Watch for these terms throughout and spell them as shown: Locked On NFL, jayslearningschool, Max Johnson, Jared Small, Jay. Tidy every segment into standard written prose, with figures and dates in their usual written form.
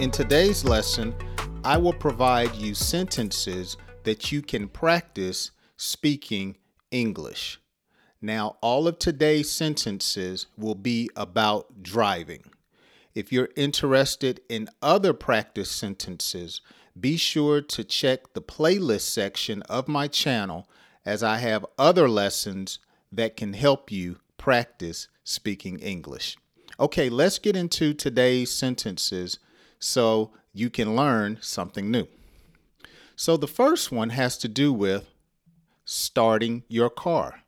In today's lesson, I will provide you sentences that you can practice speaking English. Now, all of today's sentences will be about driving. If you're interested in other practice sentences, be sure to check the playlist section of my channel, as I have other lessons that can help you practice speaking English. Okay, let's get into today's sentences so you can learn something new. So the first one has to do with starting your car.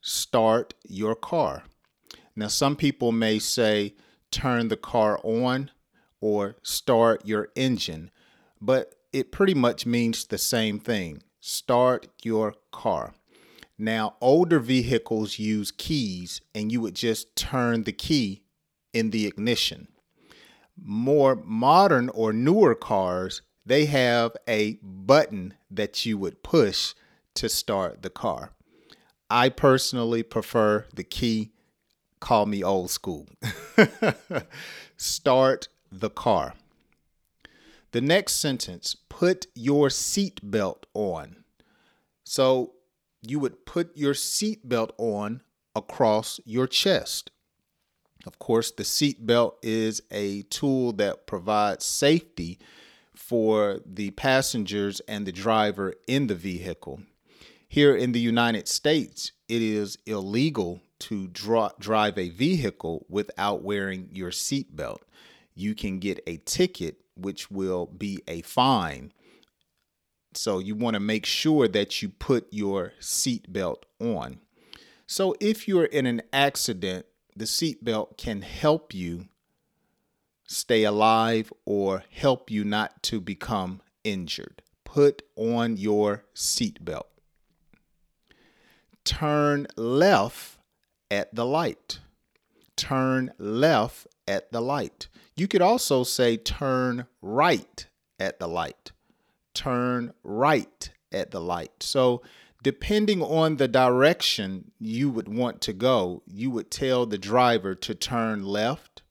Start your car. Now, some people may say, turn the car on or start your engine, but it pretty much means the same thing. Start your car. Now, older vehicles use keys, and you would just turn the key in the ignition. More modern or newer cars, they have a button that you would push to start the car. I personally prefer the key. Call me old school. Start the car. The next sentence, put your seatbelt on. So you would put your seatbelt on across your chest. Of course, the seatbelt is a tool that provides safety for the passengers and the driver in the vehicle. Here in the United States, it is illegal to drive a vehicle without wearing your seatbelt. You can get a ticket, which will be a fine. So you want to make sure that you put your seatbelt on. So if you're in an accident, the seatbelt can help you stay alive or help you not to become injured. Put on your seatbelt. Turn left at the light. Turn left at the light. You could also say turn right at the light. Turn right at the light. So depending on the direction you would want to go, you would tell the driver to turn left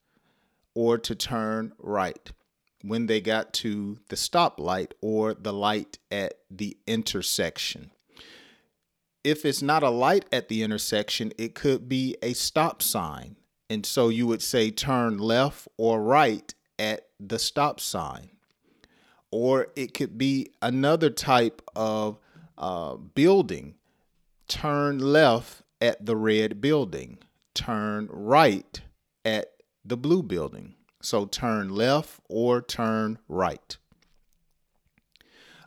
or to turn right when they got to the stoplight or the light at the intersection. If it's not a light at the intersection, it could be a stop sign. And so you would say turn left or right at the stop sign. Or it could be another type of building. Turn left at the red building. Turn right at the blue building. So turn left or turn right.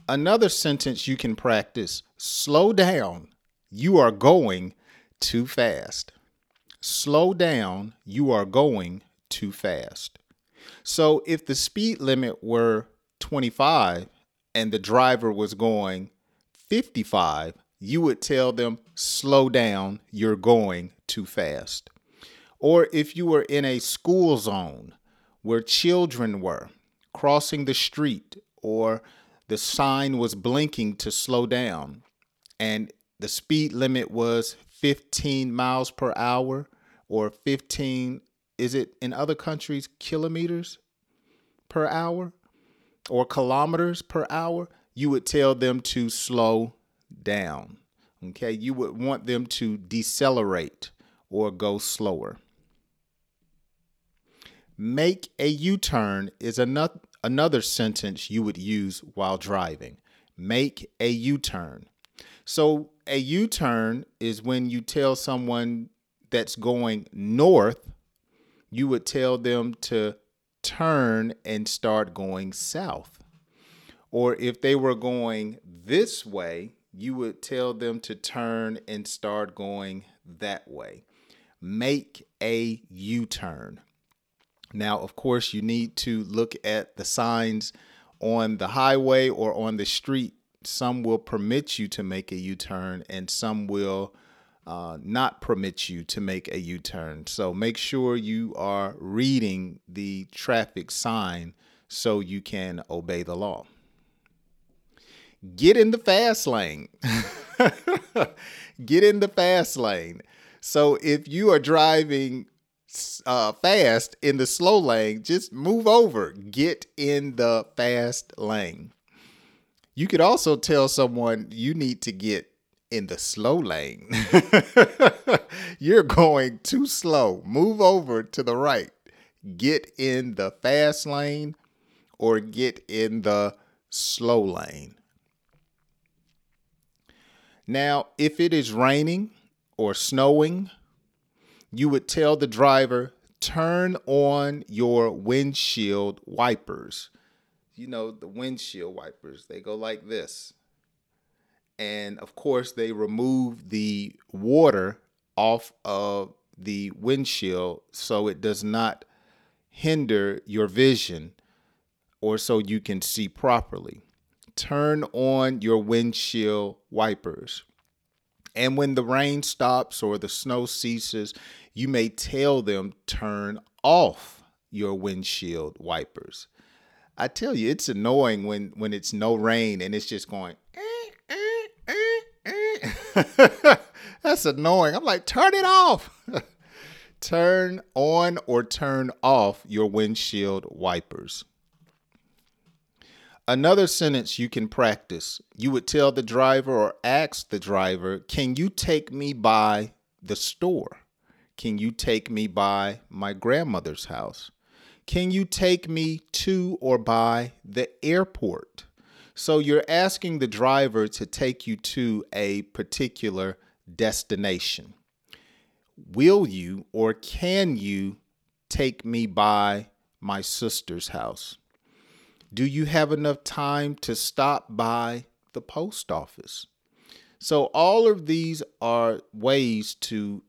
Another sentence you can practice, slow down. You are going too fast. Slow down. You are going too fast. So if the speed limit were 25 and the driver was going 55, you would tell them, slow down. You're going too fast. Or if you were in a school zone where children were crossing the street or the sign was blinking to slow down and the speed limit was 15 miles per hour or 15, is it in other countries, kilometers per hour or kilometers per hour? You would tell them to slow down. Okay, you would want them to decelerate or go slower. Make a U-turn is another sentence you would use while driving. Make a U-turn. So a U-turn is when you tell someone that's going north, you would tell them to turn and start going south. Or if they were going this way, you would tell them to turn and start going that way. Make a U-turn. Now, of course, you need to look at the signs on the highway or on the street. Some will permit you to make a U-turn and some will not permit you to make a U-turn. So make sure you are reading the traffic sign so you can obey the law. Get in the fast lane. Get in the fast lane. So if you are driving fast in the slow lane, just move over, get in the fast lane. You could also tell someone you need to get in the slow lane. You're going too slow. Move over to the right. Get in the fast lane or get in the slow lane. Now, if it is raining or snowing, you would tell the driver, turn on your windshield wipers. You know, the windshield wipers, they go like this. And of course, they remove the water off of the windshield so it does not hinder your vision or so you can see properly. Turn on your windshield wipers. And when the rain stops or the snow ceases, you may tell them, turn off your windshield wipers. I tell you, it's annoying when it's no rain and it's just going, that's annoying. I'm like, turn it off. Turn on or turn off your windshield wipers. Another sentence you can practice. You would tell the driver or ask the driver, can you take me by the store? Can you take me by my grandmother's house? Can you take me to or by the airport? So you're asking the driver to take you to a particular destination. Will you or can you take me by my sister's house? Do you have enough time to stop by the post office? So all of these are ways to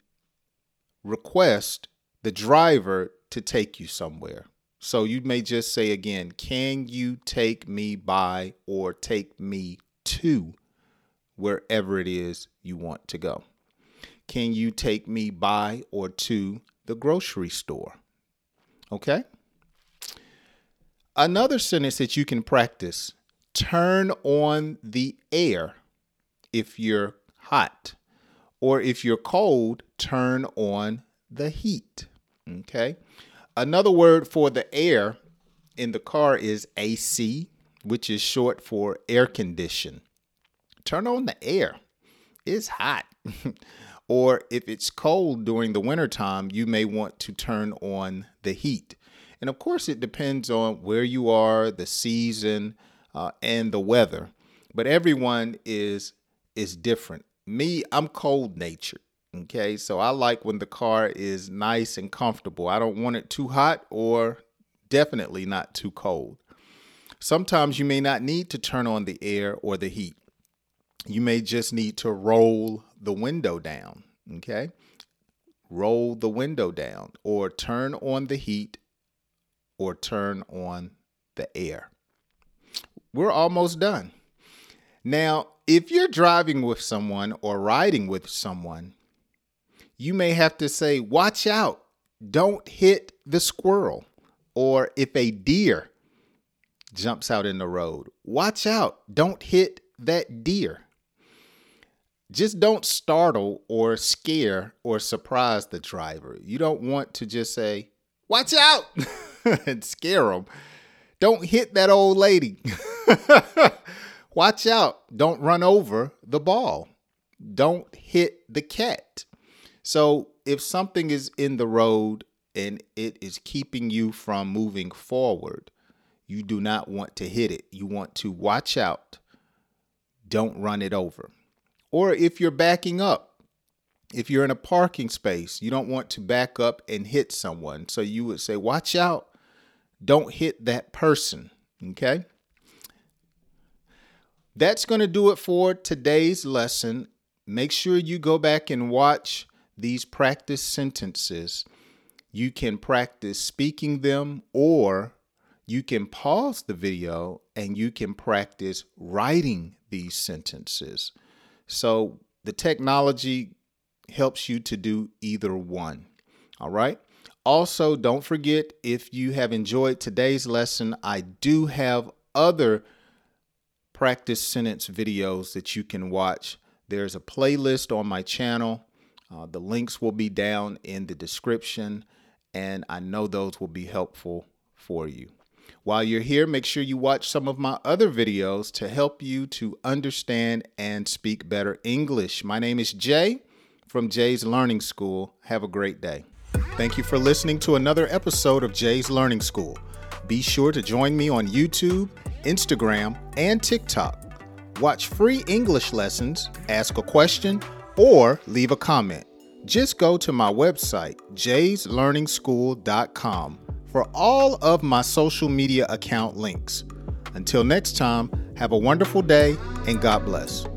request the driver to take you somewhere. So you may just say again, can you take me by or take me to wherever it is you want to go? Can you take me by or to the grocery store? Okay. Another sentence that you can practice, turn on the air if you're hot, or if you're cold, turn on the heat. Okay. Another word for the air in the car is AC, which is short for air condition. Turn on the air. It's hot. Or if it's cold during the wintertime, you may want to turn on the heat. And of course, it depends on where you are, the season, and the weather. But everyone is different. Me, I'm cold natured. Okay, so I like when the car is nice and comfortable. I don't want it too hot or definitely not too cold. Sometimes you may not need to turn on the air or the heat. You may just need to roll the window down. Okay, roll the window down or turn on the heat or turn on the air. We're almost done. Now, if you're driving with someone or riding with someone, you may have to say, watch out, don't hit the squirrel. Or if a deer jumps out in the road, watch out, don't hit that deer. Just don't startle or scare or surprise the driver. You don't want to just say, watch out, and scare them. Don't hit that old lady. Watch out, don't run over the ball. Don't hit the cat. So if something is in the road and it is keeping you from moving forward, you do not want to hit it. You want to watch out. Don't run it over. Or if you're backing up, if you're in a parking space, you don't want to back up and hit someone. So you would say, watch out. Don't hit that person. Okay. That's going to do it for today's lesson. Make sure you go back and watch these practice sentences. You can practice speaking them, or you can pause the video and you can practice writing these sentences. So the technology helps you to do either one. All right. Also, don't forget, if you have enjoyed today's lesson, I do have other practice sentence videos that you can watch. There's a playlist on my channel. The links will be down in the description, and I know those will be helpful for you. While you're here, make sure you watch some of my other videos to help you to understand and speak better English. My name is Jay from Jay's Learning School. Have a great day. Thank you for listening to another episode of Jay's Learning School. Be sure to join me on YouTube, Instagram, and TikTok. Watch free English lessons, ask a question, or leave a comment. Just go to my website, jayslearningschool.com, for all of my social media account links. Until next time, have a wonderful day and God bless.